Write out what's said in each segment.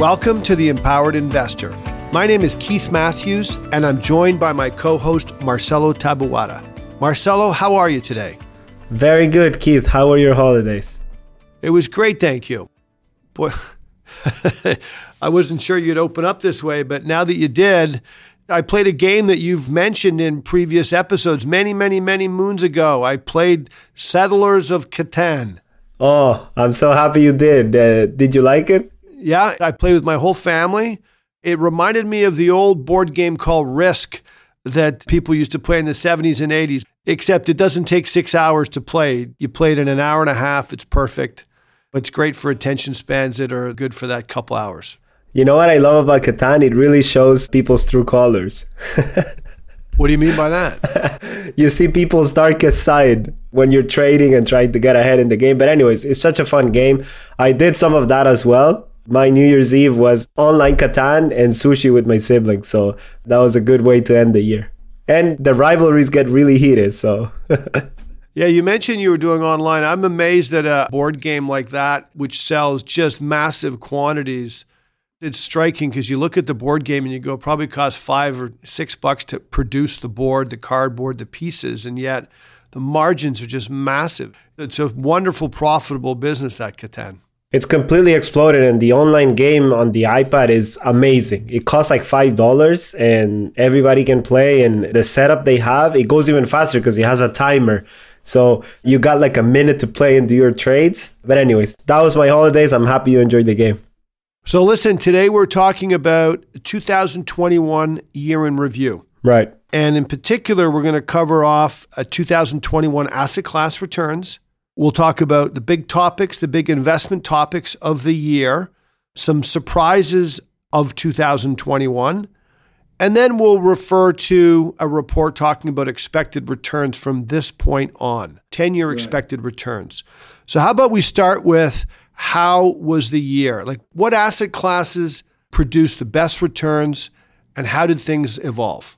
Welcome to The Empowered Investor. My name is Keith Matthews, and I'm joined by my co-host, Marcelo Tabuada. Marcelo, how are you today? Very good, Keith. How were your holidays? It was great, thank you. Boy, I wasn't sure you'd open up this way, but now that you did, I played a game that you've mentioned in previous episodes many moons ago. I played Settlers of Catan. Oh, I'm so happy you did. Did you like it? Yeah, I play with my whole family. It reminded me of the old board game called Risk that people used to play in the 70s and 80s, except it doesn't take 6 hours to play. You play it in an hour and a half. It's perfect. It's great for attention spans that are good for that couple hours. You know what I love about Catan? It really shows people's true colors. What do you mean by that? You see people's darkest side when you're trading and trying to get ahead in the game. But anyways, it's such a fun game. I did some of that as well. My New Year's Eve was online Catan and sushi with my siblings. So that was a good way to end the year. And the rivalries get really heated. So, yeah, you mentioned you were doing online. I'm amazed that a board game like that, which sells just massive quantities, it's striking because you look at the board game and you go, probably cost $5 or $6 to produce the board, the cardboard, the pieces. And yet the margins are just massive. It's a wonderful, profitable business, that Catan. It's completely exploded, and the online game on the iPad is amazing. It costs like $5 and everybody can play, and the setup they have, it goes even faster because it has a timer. So you got like a minute to play and do your trades. But anyways, that was my holidays. I'm happy you enjoyed the game. So listen, today we're talking about 2021 year in review. Right. And in particular, we're going to cover off a 2021 asset class returns. We'll talk about the big topics, the big investment topics of the year, some surprises of 2021, and then we'll refer to a report talking about expected returns from this point on, 10-year expected returns. So how about we start with how was the year? Like, what asset classes produced the best returns and how did things evolve?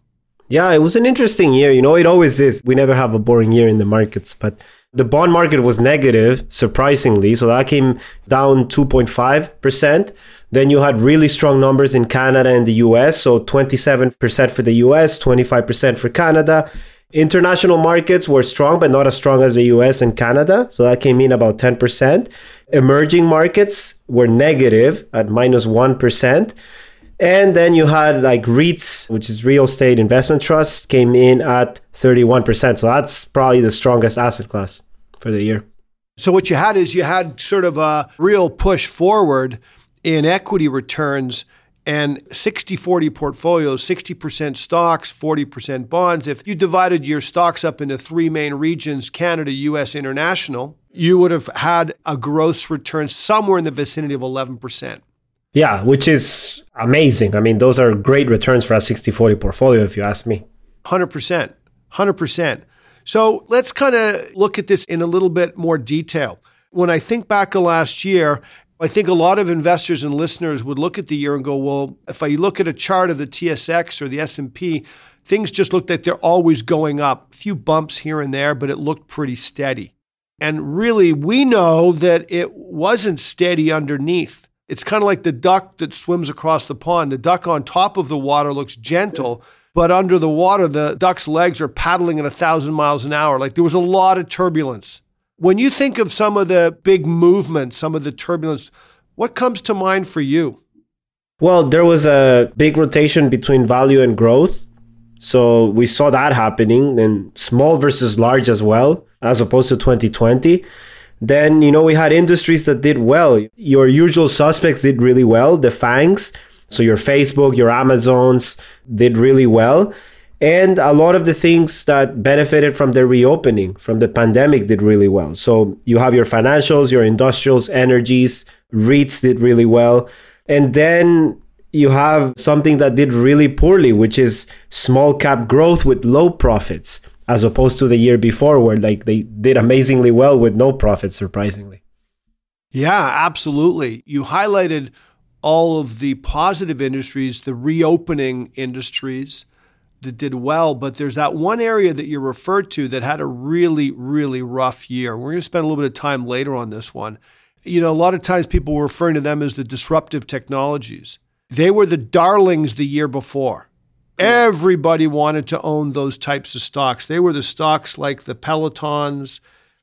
Yeah, it was an interesting year. You know, it always is. We never have a boring year in the markets, but the bond market was negative, surprisingly. So that came down 2.5%. Then you had really strong numbers in Canada and the US. So 27% for the US, 25% for Canada. International markets were strong, but not as strong as the US and Canada. So that came in about 10%. Emerging markets were negative at minus 1%. And then you had like REITs, which is real estate investment trusts, came in at 31%. So that's probably the strongest asset class for the year. So what you had is you had sort of a real push forward in equity returns and 60-40 portfolios, 60% stocks, 40% bonds. If you divided your stocks up into three main regions, Canada, US, international, you would have had a gross return somewhere in the vicinity of 11%. Yeah, which is amazing. I mean, those are great returns for a 60-40 portfolio, if you ask me. 100%. 100%. So let's kind of look at this in a little bit more detail. When I think back to last year, I think a lot of investors and listeners would look at the year and go, well, if I look at a chart of the TSX or the S&P, things just looked like they're always going up. A few bumps here and there, but it looked pretty steady. And really, we know that it wasn't steady underneath. It's kind of like the duck that swims across the pond. The duck on top of the water looks gentle, but under the water, the duck's legs are paddling at 1,000 miles an hour. Like, there was a lot of turbulence. When you think of some of the big movements, some of the turbulence, what comes to mind for you? Well, there was a big rotation between value and growth. So we saw that happening, and small versus large as well, as opposed to 2020. Then, you know, we had industries that did well. Your usual suspects did really well. The FANGs, so your Facebook, your Amazons did really well. And a lot of the things that benefited from the reopening, from the pandemic, did really well. So you have your financials, your industrials, energies, REITs did really well. And then you have something that did really poorly, which is small cap growth with low profits, as opposed to the year before where like they did amazingly well with no profits, surprisingly. Yeah, absolutely. You highlighted all of the positive industries, the reopening industries that did well, but there's that one area that you referred to that had a really, really rough year. We're going to spend a little bit of time later on this one. You know, a lot of times people were referring to them as the disruptive technologies. They were the darlings the year before. Everybody wanted to own those types of stocks. They were the stocks like the Pelotons,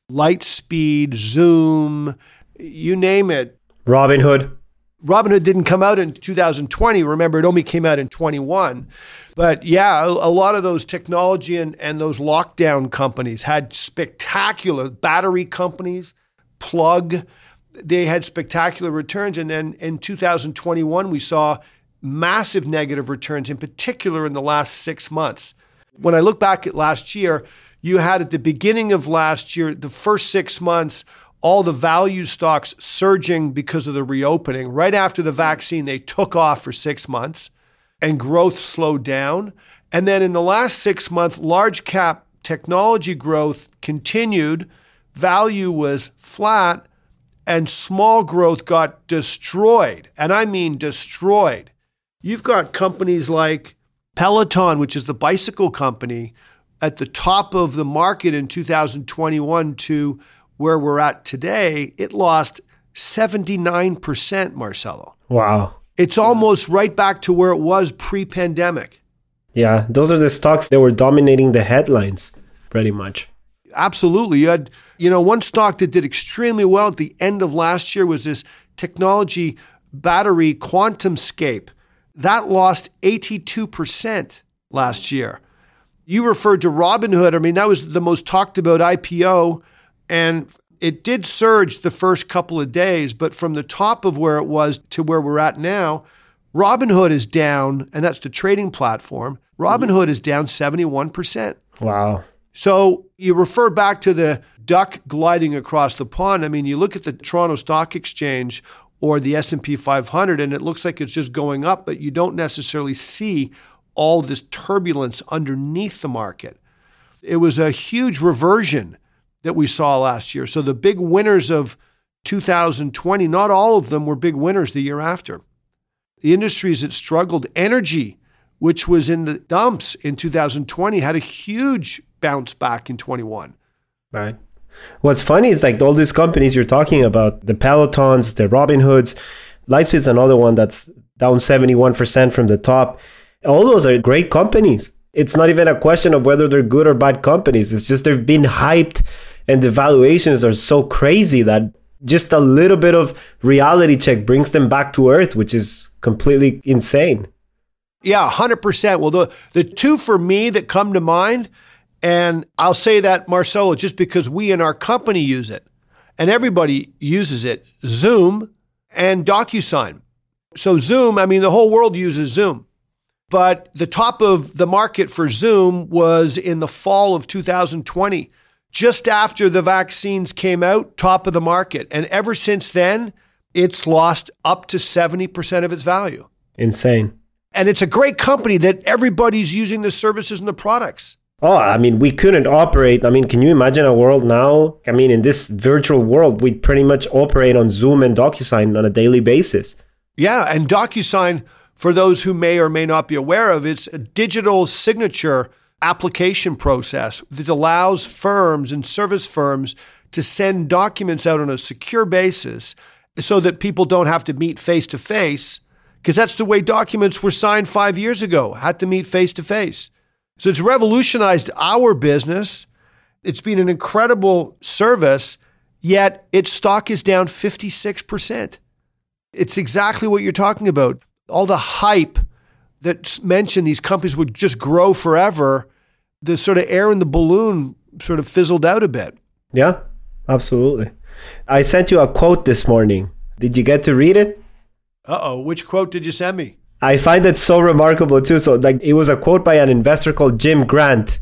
Lightspeed, Zoom, you name it. Robinhood. Robinhood didn't come out in 2020. Remember, it only came out in 21. But yeah, a lot of those technology and those lockdown companies had spectacular battery companies, Plug. They had spectacular returns. And then in 2021, we saw massive negative returns, in particular in the last 6 months. When I look back at last year, you had at the beginning of last year, the first 6 months, all the value stocks surging because of the reopening. Right after the vaccine, they took off for 6 months and growth slowed down. And then in the last 6 months, large cap technology growth continued, value was flat, and small growth got destroyed. And I mean destroyed. You've got companies like Peloton, which is the bicycle company, at the top of the market in 2021 to where we're at today, it lost 79%, Marcelo. Wow. It's almost right back to where it was pre-pandemic. Yeah, those are the stocks that were dominating the headlines, pretty much. Absolutely. You had, you know, one stock that did extremely well at the end of last year was this technology battery QuantumScape. That lost 82% last year. You referred to Robinhood. I mean, that was the most talked about IPO. And it did surge the first couple of days, but from the top of where it was to where we're at now, Robinhood is down, and that's the trading platform. Robinhood is down 71%. Wow. So you refer back to the duck gliding across the pond. I mean, you look at the Toronto Stock Exchange or the S&P 500, and it looks like it's just going up, but you don't necessarily see all this turbulence underneath the market. It was a huge reversion that we saw last year. So the big winners of 2020, not all of them were big winners the year after. The industries that struggled, energy, which was in the dumps in 2020, had a huge bounce back in 21. Right. What's funny is like all these companies you're talking about, the Pelotons, the Robinhoods, Lightspeed's another one that's down 71% from the top. All those are great companies. It's not even a question of whether they're good or bad companies. It's just they've been hyped. And the valuations are so crazy that just a little bit of reality check brings them back to earth, which is completely insane. Yeah, 100%. Well, the two for me that come to mind, and I'll say that, Marcelo, just because we in our company use it, and everybody uses it, Zoom and DocuSign. So Zoom, I mean, the whole world uses Zoom. But the top of the market for Zoom was in the fall of 2020. Just after the vaccines came out, top of the market. And ever since then, it's lost up to 70% of its value. Insane. And it's a great company that everybody's using the services and the products. Oh, I mean, we couldn't operate. I mean, can you imagine a world now? I mean, in this virtual world, we pretty much operate on Zoom and DocuSign on a daily basis. Yeah, and DocuSign, for those who may or may not be aware of, it's a digital signature application process that allows firms and service firms to send documents out on a secure basis so that people don't have to meet face-to-face, because that's the way documents were signed 5 years ago, had to meet face-to-face. So it's revolutionized our business. It's been an incredible service, yet its stock is down 56%. It's exactly what you're talking about. All the hype that mentioned these companies would just grow forever, the sort of air in the balloon sort of fizzled out a bit. Yeah, absolutely. I sent you a quote this morning. Did you get to read it? Uh-oh, which quote did you send me? I find that so remarkable too. So like, it was a quote by an investor called Jim Grant.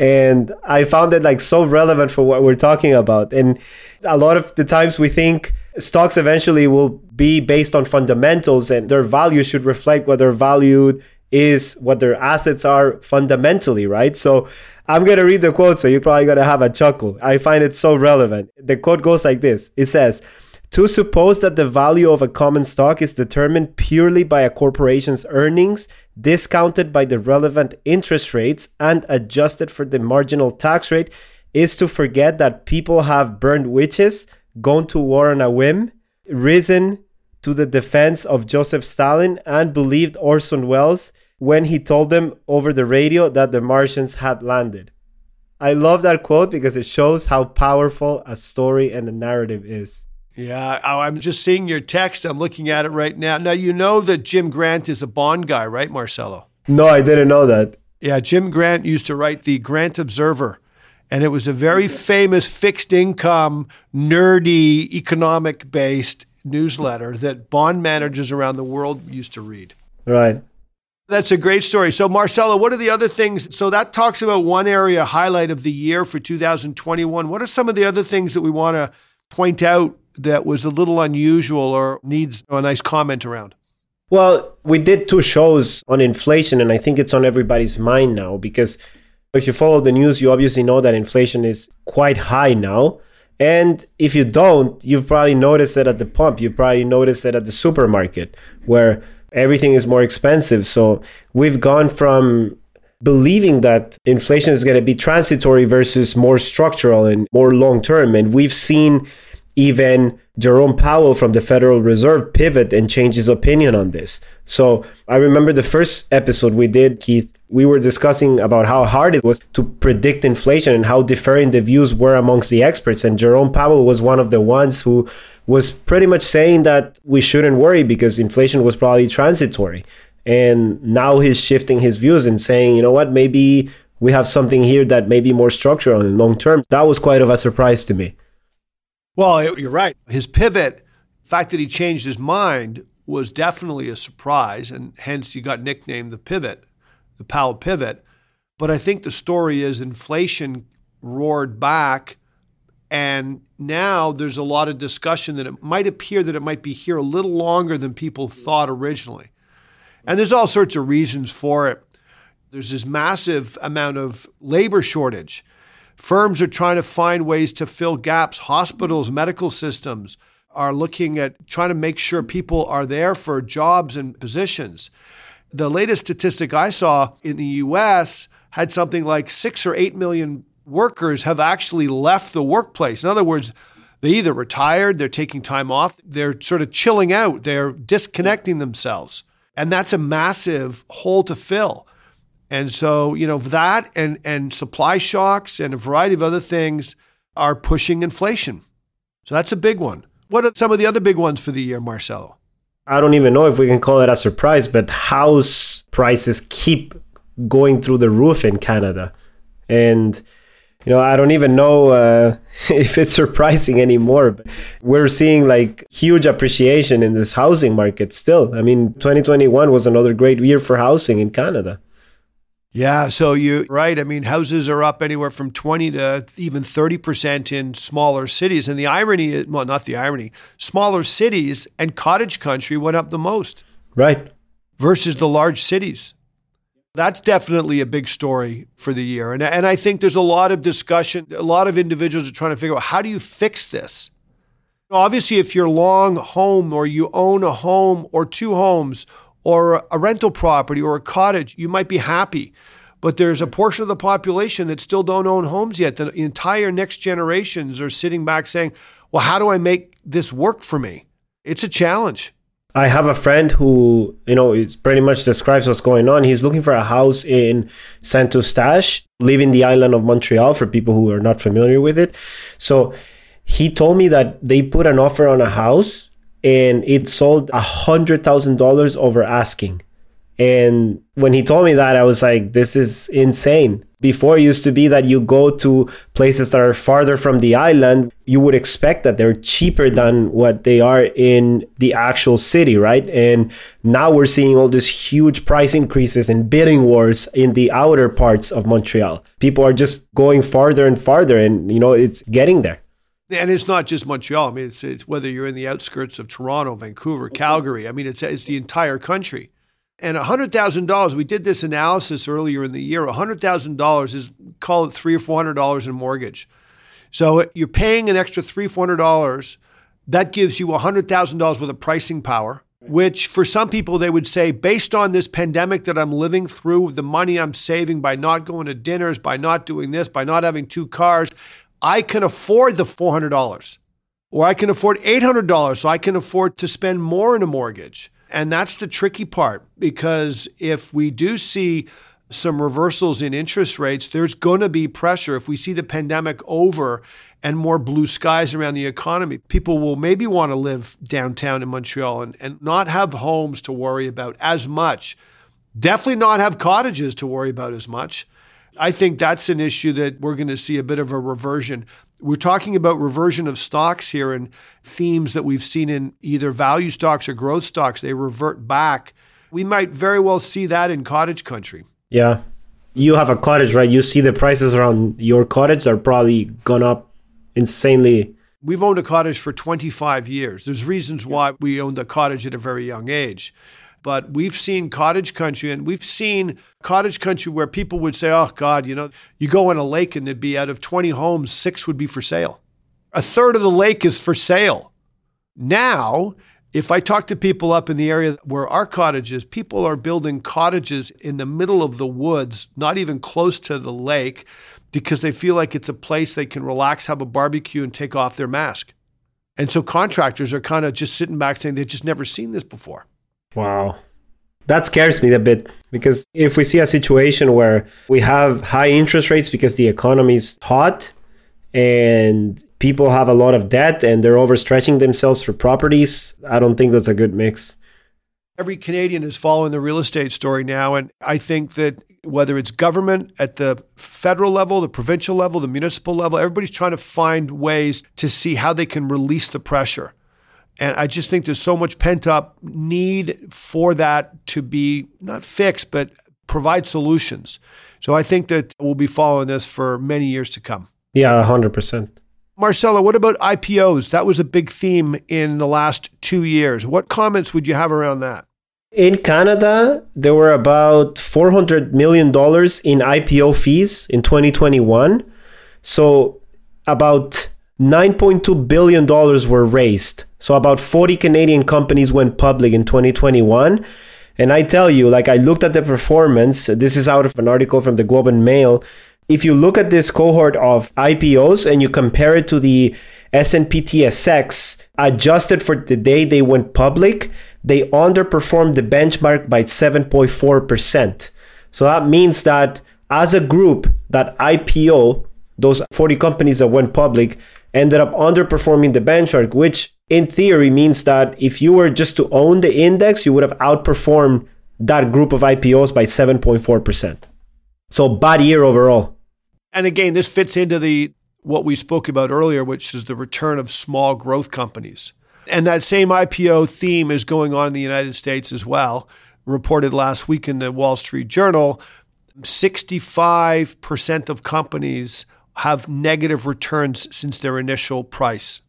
And I found it like so relevant for what we're talking about. And a lot of the times we think stocks eventually will be based on fundamentals and their value should reflect what their value is, what their assets are fundamentally, right? So I'm going to read the quote, so you're probably going to have a chuckle. I find it so relevant. The quote goes like this. It says, "To suppose that the value of a common stock is determined purely by a corporation's earnings, discounted by the relevant interest rates and adjusted for the marginal tax rate, is to forget that people have burned witches, gone to war on a whim, risen to the defense of Joseph Stalin, and believed Orson Welles when he told them over the radio that the Martians had landed." I love that quote because it shows how powerful a story and a narrative is. Yeah, I'm just seeing your text. I'm looking at it right now. Now, you know that Jim Grant is a Bond guy, right, Marcelo? No, I didn't know that. Yeah, Jim Grant used to write the Grant Observer, and it was a very famous fixed income, nerdy, economic-based newsletter that bond managers around the world used to read. Right. That's a great story. So, Marcelo, what are the other things? So that talks about one area highlight of the year for 2021. What are some of the other things that we want to point out that was a little unusual or needs a nice comment around? Well, we did two shows on inflation, and I think it's on everybody's mind now because if you follow the news, you obviously know that inflation is quite high now. And if you don't, you've probably noticed it at the pump. You probably noticed it at the supermarket where everything is more expensive. So we've gone from believing that inflation is going to be transitory versus more structural and more long-term. And we've seen even Jerome Powell from the Federal Reserve pivot and change his opinion on this. So I remember the first episode we did, Keith, we were discussing about how hard it was to predict inflation and how differing the views were amongst the experts. And Jerome Powell was one of the ones who was pretty much saying that we shouldn't worry because inflation was probably transitory. And now he's shifting his views and saying, you know what, maybe we have something here that may be more structural and long-term. That was quite of a surprise to me. Well, you're right. His pivot, the fact that he changed his mind was definitely a surprise, and hence he got nicknamed the pivot, the Powell pivot. But I think the story is inflation roared back, and now there's a lot of discussion that it might appear that it might be here a little longer than people thought originally. And there's all sorts of reasons for it. There's this massive amount of labor shortage. Firms are trying to find ways to fill gaps. Hospitals, medical systems are looking at trying to make sure people are there for jobs and positions. The latest statistic I saw in the U.S. had something like 6 or 8 million workers have actually left the workplace. In other words, they either retired, they're taking time off, they're sort of chilling out, they're disconnecting themselves. And that's a massive hole to fill. And so, you know, that and supply shocks and a variety of other things are pushing inflation. So that's a big one. What are some of the other big ones for the year, Marcelo? I don't even know if we can call it a surprise, but house prices keep going through the roof in Canada. And, you know, I don't even know if it's surprising anymore. But we're seeing like huge appreciation in this housing market still. I mean, 2021 was another great year for housing in Canada. Yeah, so you're right. I mean, houses are up anywhere from 20 to even 30% in smaller cities. And the irony is, well, not the irony, smaller cities and cottage country went up the most. Right. Versus the large cities. That's definitely a big story for the year. And I think there's a lot of discussion. A lot of individuals are trying to figure out, how do you fix this? Obviously, if you're long home or you own a home or two homes, or a rental property or a cottage, you might be happy. But there's a portion of the population that still don't own homes yet. The entire next generations are sitting back saying, well, how do I make this work for me? It's a challenge. I have a friend who, you know, it's pretty much describes what's going on. He's looking for a house in Saint-Eustache, leaving the island of Montreal for people who are not familiar with it. So he told me that they put an offer on a house and it sold $100,000 over asking. And when he told me that, I was like, this is insane. Before, it used to be that you go to places that are farther from the island, you would expect that they're cheaper than what they are in the actual city, right? And now we're seeing all these huge price increases and bidding wars in the outer parts of Montreal. People are just going farther and farther, and you know, it's getting there. And it's not just Montreal. I mean, it's whether you're in the outskirts of Toronto, Vancouver, Calgary. I mean, it's the entire country. And $100,000, we did this analysis earlier in the year, $100,000 is, call it $300 or $400 in mortgage. So you're paying an extra $300, $400. That gives you $100,000 worth of pricing power, which for some people, they would say, based on this pandemic that I'm living through, the money I'm saving by not going to dinners, by not doing this, by not having two cars, I can afford the $400, or I can afford $800, so I can afford to spend more in a mortgage. And that's the tricky part, because if we do see some reversals in interest rates, there's going to be pressure. If we see the pandemic over and more blue skies around the economy, people will maybe want to live downtown in Montreal and not have homes to worry about as much. Definitely not have cottages to worry about as much. I think that's an issue that we're going to see a bit of a reversion. We're talking about reversion of stocks here and themes that we've seen in either value stocks or growth stocks. They revert back. We might very well see that in cottage country. Yeah. You have a cottage, right? You see the prices around your cottage are probably gone up insanely. We've owned a cottage for 25 years. There's reasons why we owned a cottage at a very young age. But we've seen cottage country, and we've seen cottage country where people would say, oh God, you know, you go on a lake and there'd be out of 20 homes, 6 would be for sale. A third of the lake is for sale. Now, if I talk to people up in the area where our cottage is, people are building cottages in the middle of the woods, not even close to the lake, because they feel like it's a place they can relax, have a barbecue, and take off their mask. And so contractors are kind of just sitting back saying they've just never seen this before. Wow. That scares me a bit, because if we see a situation where we have high interest rates because the economy is hot and people have a lot of debt and they're overstretching themselves for properties, I don't think that's a good mix. Every Canadian is following the real estate story now. And I think that whether it's government at the federal level, the provincial level, the municipal level, everybody's trying to find ways to see how they can release the pressure. And I just think there's so much pent-up need for that to be not fixed, but provide solutions. So I think that we'll be following this for many years to come. Yeah, 100%. Marcelo, what about IPOs? That was a big theme in the last 2 years. What comments would you have around that? In Canada, there were about $400 million in IPO fees in 2021. So about $9.2 billion were raised. So about 40 Canadian companies went public in 2021. And I tell you, like, I looked at the performance. This is out of an article from the Globe and Mail. If you look at this cohort of IPOs and you compare it to the S&P TSX, adjusted for the day they went public, they underperformed the benchmark by 7.4%. So that means that as a group, that IPO, those 40 companies that went public, ended up underperforming the benchmark, which in theory means that if you were just to own the index, you would have outperformed that group of IPOs by 7.4%. So bad year overall. And again, this fits into the what we spoke about earlier, which is the return of small growth companies. And that same IPO theme is going on in the United States as well. Reported last week in the Wall Street Journal, 65% of companies have negative returns since their initial price.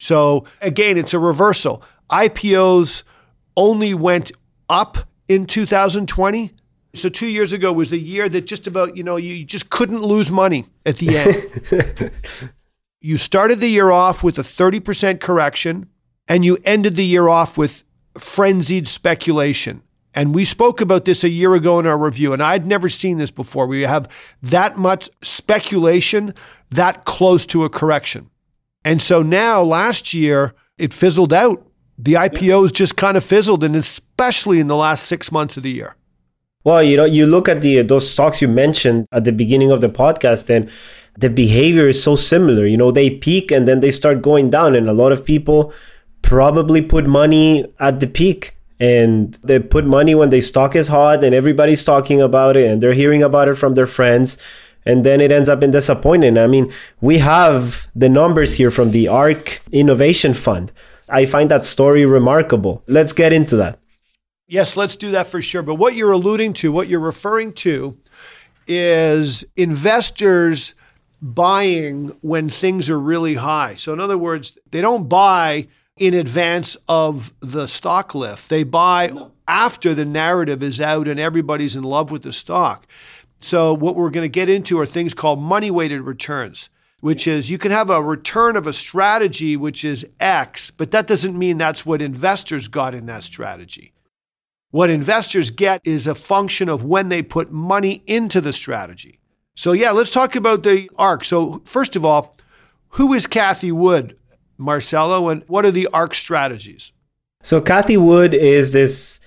So again, it's a reversal. IPOs only went up in 2020. So 2 years ago was a year that just about, you know, you just couldn't lose money at the end. You started the year off with a 30% correction, and you ended the year off with frenzied speculation. And we spoke about this a year ago in our review, and I'd never seen this before. We have that much speculation that close to a correction. And so now last year, it fizzled out. The IPOs just kind of fizzled, and especially in the last 6 months of the year. Well, you know, you look at those stocks you mentioned at the beginning of the podcast, and the behavior is so similar. You know, they peak and then they start going down, and a lot of people probably put money at the peak. and they put money when the stock is hot and everybody's talking about it and they're hearing about it from their friends. And then it ends up in disappointment. I mean, we have the numbers here from the ARK Innovation Fund. I find that story remarkable. Let's get into that. Yes, let's do that for sure. But what you're alluding to, what you're referring to is investors buying when things are really high. So in other words, they don't buy in advance of the stock lift. They buy after the narrative is out and everybody's in love with the stock. So what we're going to get into are things called money-weighted returns, which is you can have a return of a strategy, which is X, but that doesn't mean that's what investors got in that strategy. What investors get is a function of when they put money into the strategy. So yeah, let's talk about the ARK. So first of all, who is Cathie Wood, Marcelo, and what are the ARK strategies? So Cathie Wood is this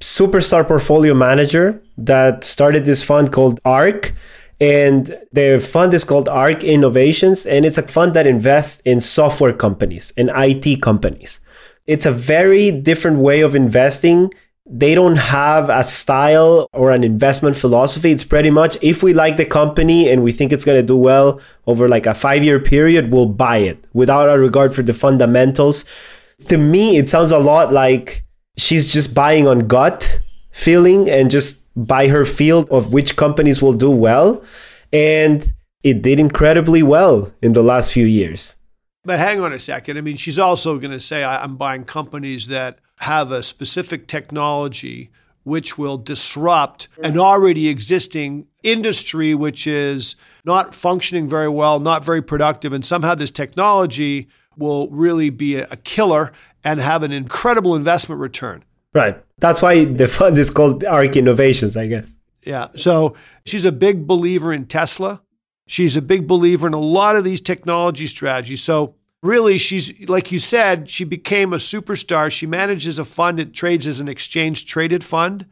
superstar portfolio manager that started this fund called ARK. And their fund is called ARK Innovations. And it's a fund that invests in software companies and IT companies. It's a very different way of investing. They don't have a style or an investment philosophy. It's pretty much if we like the company and we think it's going to do well over like a 5-year period, we'll buy it without a regard for the fundamentals. To me, it sounds a lot like she's just buying on gut feeling and just by her field of which companies will do well. And it did incredibly well in the last few years. But hang on a second. I mean, she's also going to say, I'm buying companies that have a specific technology which will disrupt an already existing industry, which is not functioning very well, not very productive. And somehow this technology will really be a killer and have an incredible investment return. Right. That's why the fund is called ARK Innovations, I guess. Yeah. So she's a big believer in Tesla. She's a big believer in a lot of these technology strategies. So really, she's, like you said, she became a superstar. She manages a fund that trades as an exchange-traded fund.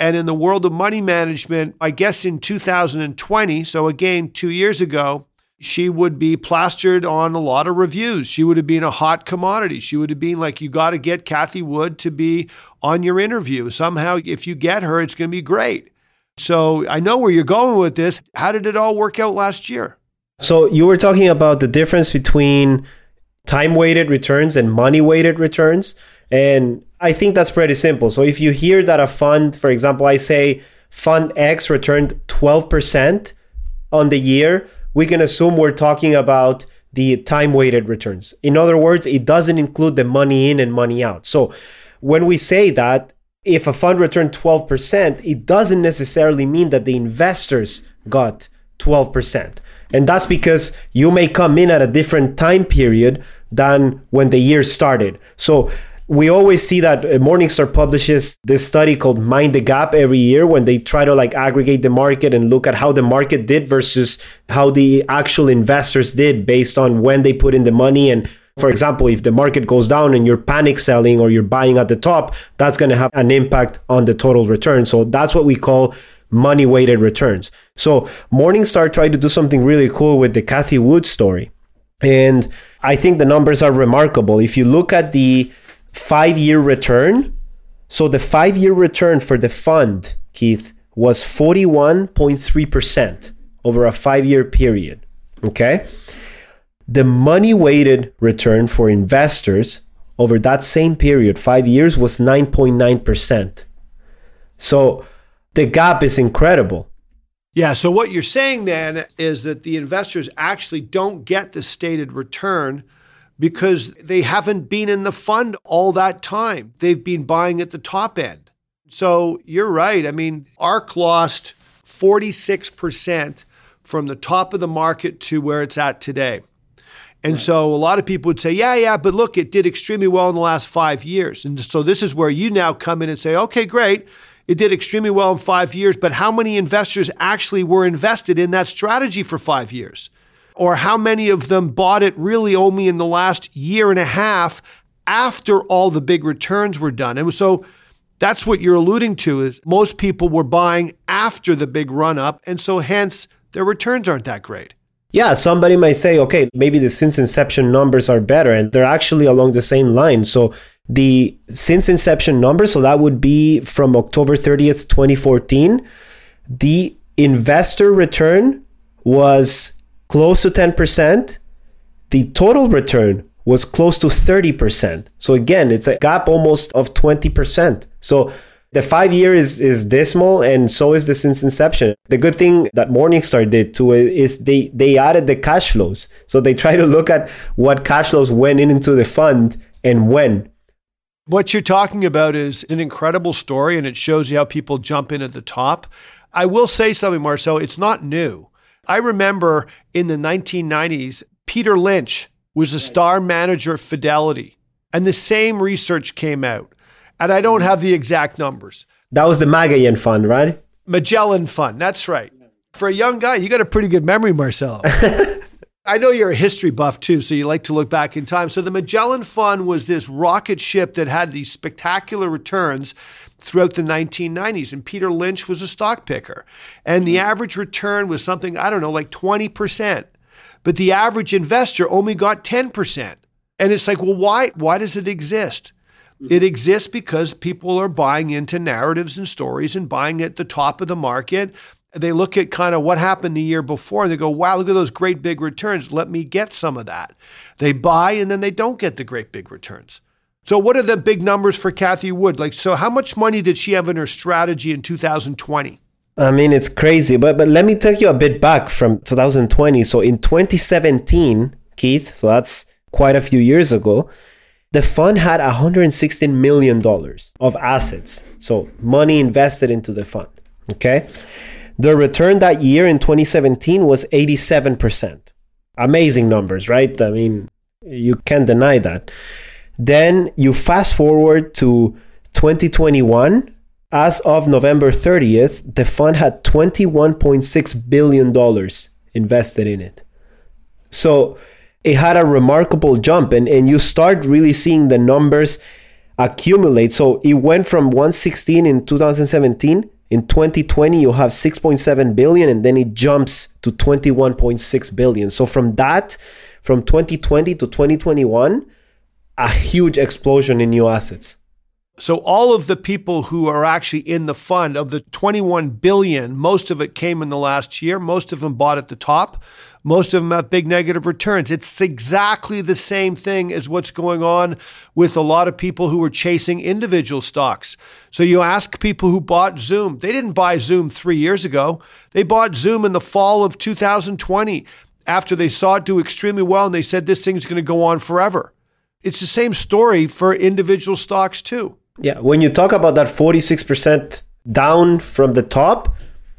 And in the world of money management, I guess in 2020, so again, 2 years ago, she would be plastered on a lot of reviews. She would have been a hot commodity. She would have been like, you got to get Cathie Wood to be on your interview. Somehow, if you get her, it's going to be great. So I know where you're going with this. How did it all work out last year? So you were talking about the difference between time-weighted returns and money-weighted returns. And I think that's pretty simple. So if you hear that a fund, for example, I say Fund X returned 12% on the year, we can assume we're talking about the time-weighted returns. In other words, it doesn't include the money in and money out. So when we say that, if a fund returned 12%, it doesn't necessarily mean that the investors got 12%. And that's because you may come in at a different time period than when the year started. So we always see that Morningstar publishes this study called Mind the Gap every year when they try to like aggregate the market and look at how the market did versus how the actual investors did based on when they put in the money. And for example, if the market goes down and you're panic selling or you're buying at the top, that's going to have an impact on the total return. So that's what we call money-weighted returns. So Morningstar tried to do something really cool with the Cathie Wood story. And I think the numbers are remarkable. If you look at the 5-year return. So the 5-year return for the fund, Keith, was 41.3% over a 5-year period. Okay. The money weighted return for investors over that same period, 5 years, was 9.9%. So the gap is incredible. Yeah. So what you're saying then is that the investors actually don't get the stated return because they haven't been in the fund all that time. They've been buying at the top end. So you're right. I mean, ARK lost 46% from the top of the market to where it's at today. And so a lot of people would say, yeah, but look, it did extremely well in the last 5 years. And so this is where you now come in and say, okay, great. It did extremely well in 5 years, but how many investors actually were invested in that strategy for 5 years? Or how many of them bought it really only in the last year and a half after all the big returns were done? And so that's what you're alluding to is most people were buying after the big run up. And so hence their returns aren't that great. Yeah, somebody might say, okay, maybe the since inception numbers are better, and they're actually along the same line. So the since inception numbers, so that would be from October 30th, 2014, the investor return was close to 10%. The total return was close to 30%. So again, it's a gap almost of 20%. So the 5 year is dismal, and so is the since inception. The good thing that Morningstar did too is they added the cash flows. So they try to look at what cash flows went into the fund and when. What you're talking about is an incredible story, and it shows you how people jump in at the top. I will say something, Marcel, it's not new. I remember in the 1990s, Peter Lynch was a star manager at Fidelity, and the same research came out. And I don't have the exact numbers. That was the Magellan Fund, right? Magellan Fund, that's right. For a young guy, you got a pretty good memory, Marcelo. I know you're a history buff too, so you like to look back in time. So the Magellan Fund was this rocket ship that had these spectacular returns throughout the 1990s. And Peter Lynch was a stock picker. And the average return was something, I don't know, like 20%. But the average investor only got 10%. And it's like, well, why does it exist? It exists because people are buying into narratives and stories and buying at the top of the market. They look at kind of what happened the year before, and they go, wow, look at those great big returns. Let me get some of that. They buy, and then they don't get the great big returns. So what are the big numbers for Cathie Wood? Like, so how much money did she have in her strategy in 2020? I mean, it's crazy, but let me take you a bit back from 2020. So in 2017, Keith, so that's quite a few years ago, the fund had $116 million of assets. So money invested into the fund, okay? The return that year in 2017 was 87%. Amazing numbers, right? I mean, you can't deny that. Then you fast forward to 2021. As of November 30th, the fund had $21.6 billion invested in it. So it had a remarkable jump, and you start really seeing the numbers accumulate. So it went from 116 in 2017. In 2020, you have 6.7 billion, and then it jumps to 21.6 billion. So from that, from 2020 to 2021, a huge explosion in new assets. So all of the people who are actually in the fund, of the 21 billion, most of it came in the last year. Most of them bought at the top. Most of them have big negative returns. It's exactly the same thing as what's going on with a lot of people who are chasing individual stocks. So you ask people who bought Zoom. They didn't buy Zoom 3 years ago. They bought Zoom in the fall of 2020 after they saw it do extremely well, and they said this thing's going to go on forever. It's the same story for individual stocks too. Yeah, when you talk about that 46% down from the top,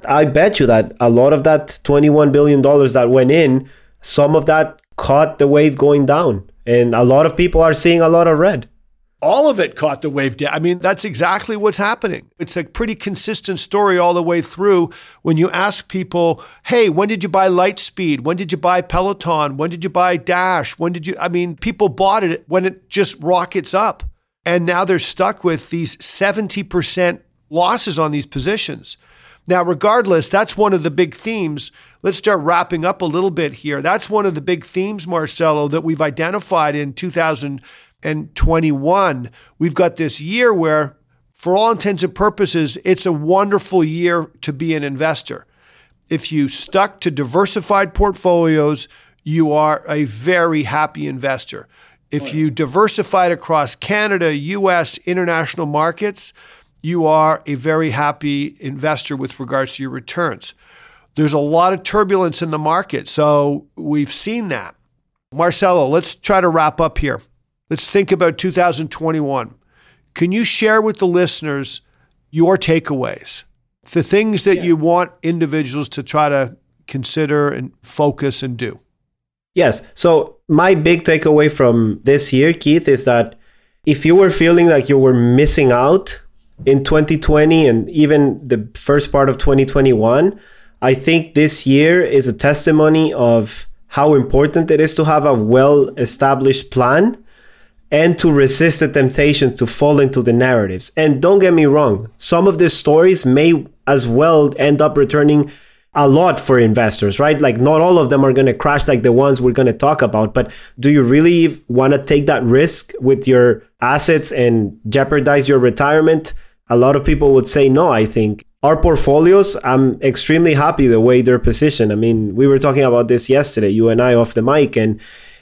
I bet you that a lot of that $21 billion that went in, some of that caught the wave going down. And a lot of people are seeing a lot of red. All of it caught the wave down. I mean, that's exactly what's happening. It's a pretty consistent story all the way through. When you ask people, hey, when did you buy Lightspeed? When did you buy Peloton? When did you buy Dash? When did you, I mean, people bought it when it just rockets up. And now they're stuck with these 70% losses on these positions. Now, regardless, that's one of the big themes. Let's start wrapping up a little bit here. That's one of the big themes, Marcelo, that we've identified in 2021. We've got this year where, for all intents and purposes, it's a wonderful year to be an investor. If you stuck to diversified portfolios, you are a very happy investor. If you diversified across Canada, US, international markets, you are a very happy investor with regards to your returns. There's a lot of turbulence in the market, so we've seen that. Marcelo, let's try to wrap up here. Let's think about 2021. Can you share with the listeners your takeaways, the things that you want individuals to try to consider and focus and do? Yes. So my big takeaway from this year, Keith, is that if you were feeling like you were missing out in 2020 and even the first part of 2021, I think this year is a testimony of how important it is to have a well-established plan and to resist the temptation to fall into the narratives. And don't get me wrong, some of these stories may as well end up returning a lot for investors, right? Like not all of them are going to crash like the ones we're going to talk about, but do you really want to take that risk with your assets and jeopardize your retirement? A lot of people would say no, I think. Our portfolios, I'm extremely happy the way they're positioned. I mean, we were talking about this yesterday, you and I off the mic, and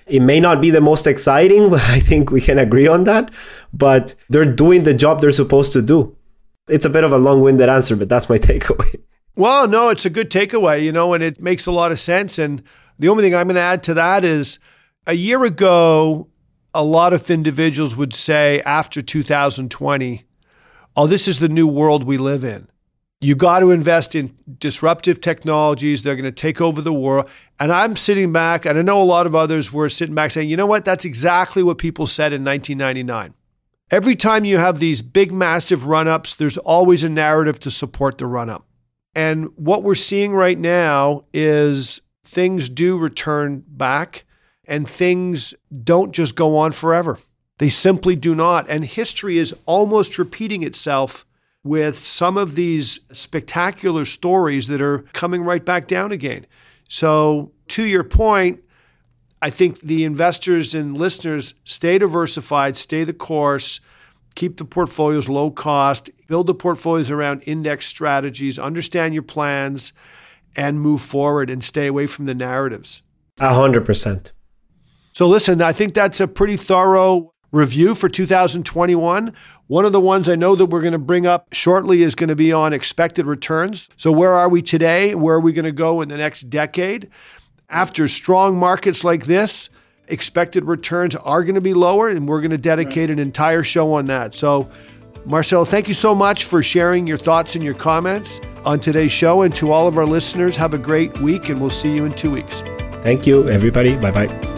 it may not be the most exciting, but I think we can agree on that, but they're doing the job they're supposed to do. It's a bit of a long-winded answer, but that's my takeaway. Well, no, it's a good takeaway, you know, and it makes a lot of sense. And the only thing I'm going to add to that is a year ago, a lot of individuals would say after 2020, oh, this is the new world we live in. You got to invest in disruptive technologies. They're going to take over the world. And I'm sitting back, and I know a lot of others were sitting back saying, you know what? That's exactly what people said in 1999. Every time you have these big, massive run-ups, there's always a narrative to support the run-up. And what we're seeing right now is things do return back, and things don't just go on forever. They simply do not. And history is almost repeating itself with some of these spectacular stories that are coming right back down again. So to your point, I think the investors and listeners stay diversified, stay the course, keep the portfolios low cost, build the portfolios around index strategies, understand your plans, and move forward and stay away from the narratives. 100%. So listen, I think that's a pretty thorough review for 2021. One of the ones I know that we're going to bring up shortly is going to be on expected returns. So where are we today? Where are we going to go in the next decade? After strong markets like this, expected returns are going to be lower, and we're going to dedicate an entire show on that. So, Marcelo, thank you so much for sharing your thoughts and your comments on today's show. And to all of our listeners, have a great week, and we'll see you in 2 weeks. Thank you, everybody. Bye-bye.